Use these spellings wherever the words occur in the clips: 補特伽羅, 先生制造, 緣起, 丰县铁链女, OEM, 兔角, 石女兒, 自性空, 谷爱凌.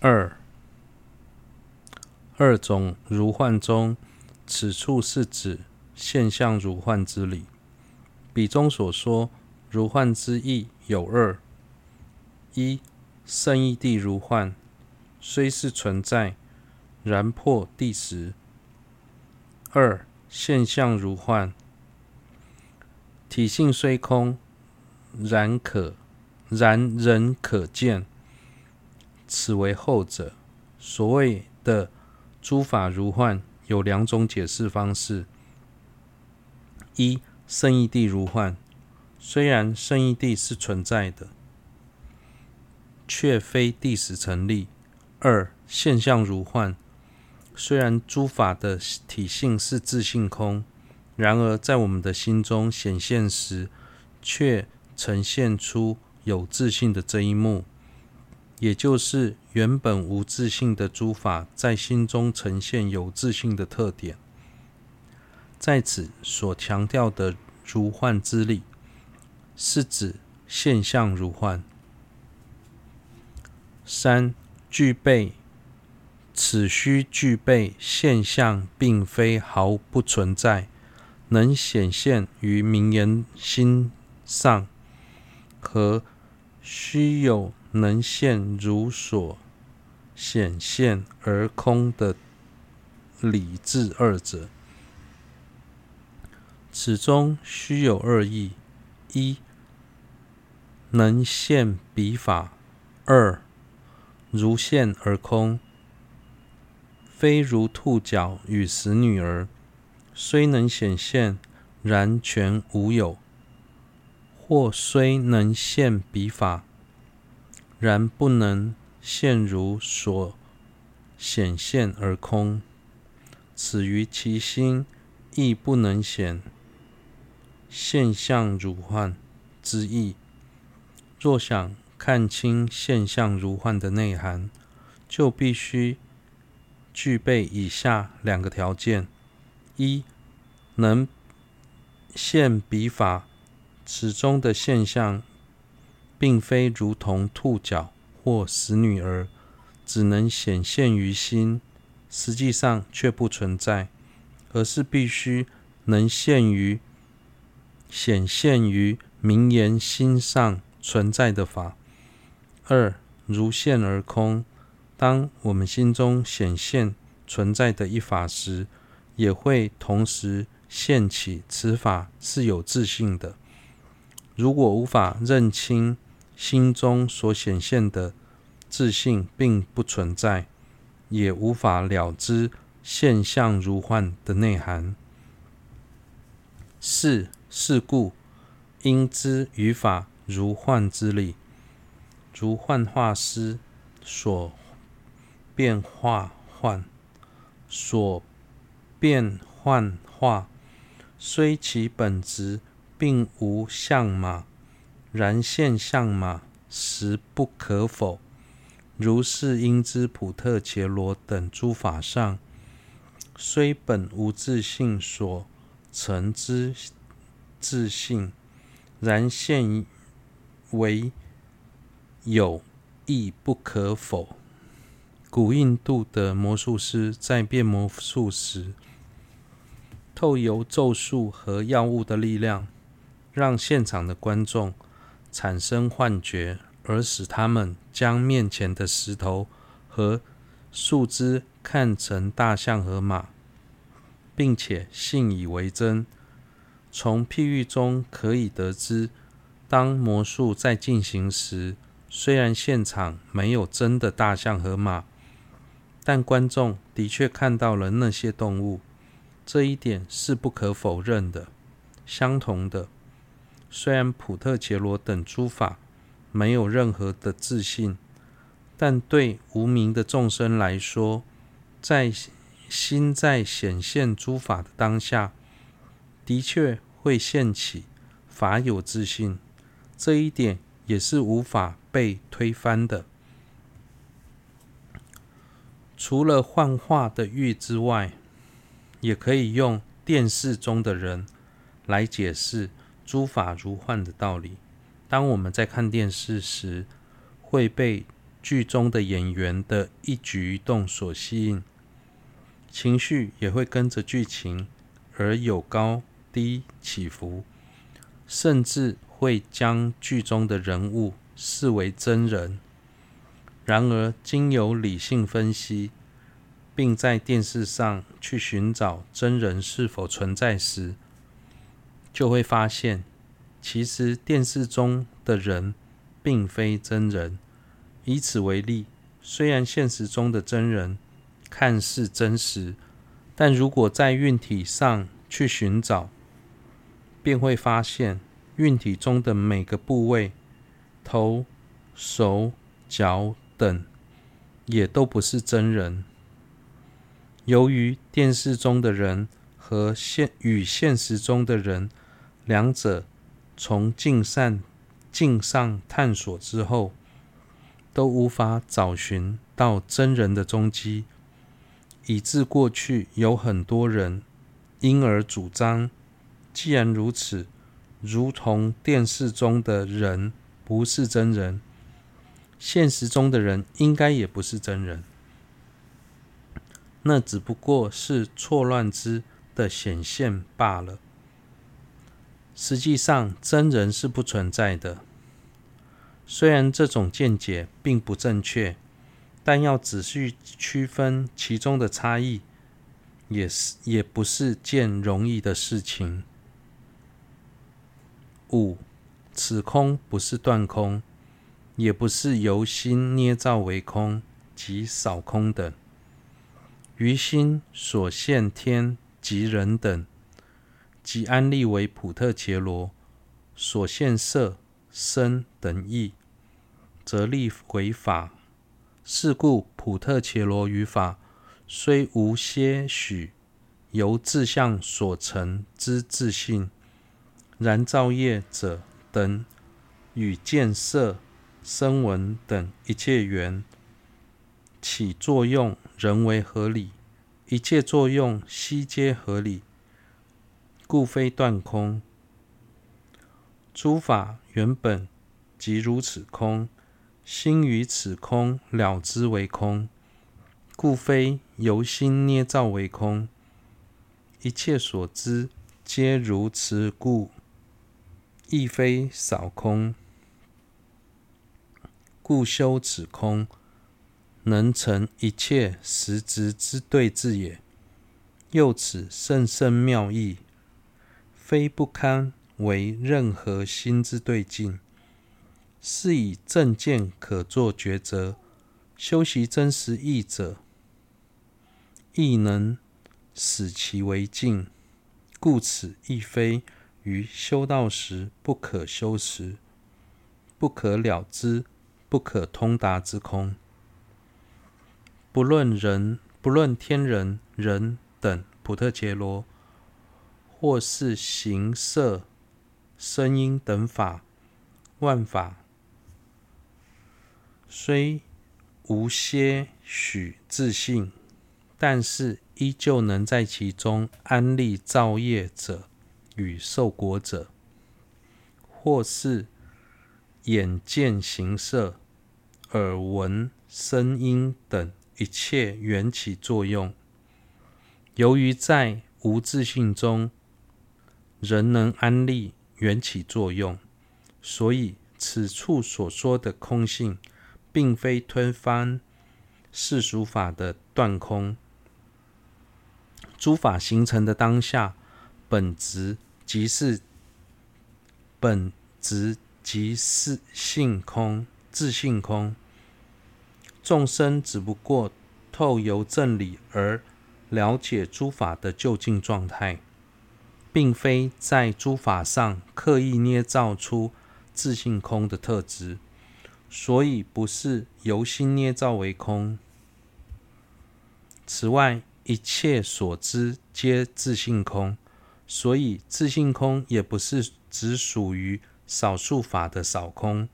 二种如幻中，此处是指现象如幻之理。比中所说如幻之意有二：一、圣义谛如幻，虽是存在，然破谛实；二、现象如幻，体性虽空，然人可见，此为后者。所谓的诸法如幻有两种解释方式：一、圣义谛如幻，虽然圣义谛是存在的，却非谛实成立；二、现象如幻，虽然诸法的体性是自性空，然而在我们的心中显现时，却呈现出有自性的这一幕，也就是原本无自性的诸法在心中呈现有自性的特点。在此所强调的如幻之理，是指现象如幻。三、此须具备现象并非毫不存在，能显现于明眼心上，和须有能现如所显现而空的理智二者，此中须有二义：一、能现彼法；二、如现而空，非如兔角与石女儿，虽能显现，然全无有；或虽能现彼法，然不能现如所显现而空，此于其心亦不能显现象如幻之意。若想看清现象如幻的内涵，就必须具备以下两个条件：一、能现彼法，此中的现象并非如同兔角或石女儿，只能显现于心，实际上却不存在，而是必须能显现于明言心上存在的法。二、如现而空，当我们心中显现存在的一法时，也会同时现起此法是有自性的。如果无法认清心中所显现的自性并不存在，也无法了知现象如幻的内涵。四、是故应知于法如幻之理，如幻化师所变化幻，虽其本质并无相马，然现象马实不可否。如是应知普特伽罗等诸法上，虽本无自性所成之自性，然现为有亦不可否。古印度的魔术师在变魔术时，透由咒术和药物的力量，让现场的观众产生幻觉，而使他们将面前的石头和树枝看成大象和马，并且信以为真。从譬喻中可以得知，当魔术在进行时，虽然现场没有真的大象和马，但观众的确看到了那些动物，这一点是不可否认的。相同的，虽然普特伽罗等诸法没有任何的自性，但对无明的众生来说，在心在显现诸法的当下，的确会现起法有自性，这一点也是无法被推翻的。除了幻化的喻之外，也可以用电视中的人来解释诸法如幻的道理。当我们在看电视时，会被剧中的演员的一举一动所吸引，情绪也会跟着剧情而有高低起伏，甚至会将剧中的人物视为真人。然而，经由理性分析，并在电视上去寻找真人是否存在时，就会发现，其实电视中的人并非真人。以此为例，虽然现实中的真人看似真实，但如果在运体上去寻找，便会发现运体中的每个部位，头、手、脚等，也都不是真人。由于电视中的人和现实中的人两者从镜上探索之后，都无法找寻到真人的踪迹，以致过去有很多人因而主张，既然如此，如同电视中的人不是真人，现实中的人应该也不是真人。那只不过是错乱之的显现罢了。实际上，真人是不存在的。虽然这种见解并不正确，但要仔细区分其中的差异，也不是件容易的事情。5. 此空不是断空，也不是由心捏造为空及少空等，于心所现天及人等，即安立为普特伽罗所现色、声等义，则立为法。是故普特伽罗于法虽无些许由自相所成之自性，然造业者等与见色、声闻等一切缘起作用，人为合理，一切作用悉皆合理，故非断空。诸法原本即如此空，心于此空了之为空，故非由心捏造为空。一切所知皆如此故，亦非少空。故修此空，能成一切实质之对治也。又此甚深妙义，非不堪为任何心之对境。是以正见可作抉择，修习真实义者，亦能使其为净。故此亦非于修道时不可修持、不可了知、不可通达之空。不论天人、人等普特伽罗，或是形色、声音等法，万法虽无些许自性，但是依旧能在其中安立造业者与受果者，或是眼见形色、耳闻声音等一切缘起作用。由于在无自性中仍能安立缘起作用，所以此处所说的空性，并非推翻世俗法的断空。诸法形成的当下，本质即是性空、自性空。众生只不过透由正理而了解诸法的究竟状态，并非在诸法上刻意捏造出自性空的特质。所以不是由心捏造为空。此外，一切所知皆自性空，所以自性空也不是只属于少数法的少空。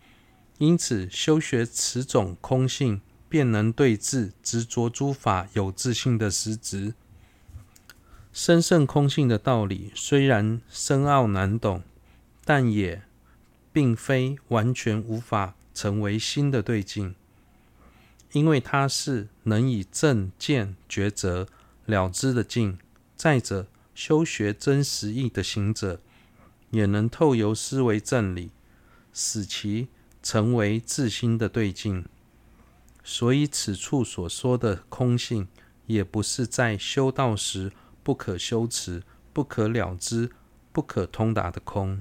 因此，修学此种空性，便能对治执着诸法有自性的实质。深胜空性的道理虽然深奥难懂，但也并非完全无法成为新的对境。因为它是能以正见抉择了知的境。再者，修学真实义的行者，也能透由思维正理，使其成为自心的对境。所以此处所说的空性，也不是在修道时不可修持、不可了知、不可通达的空。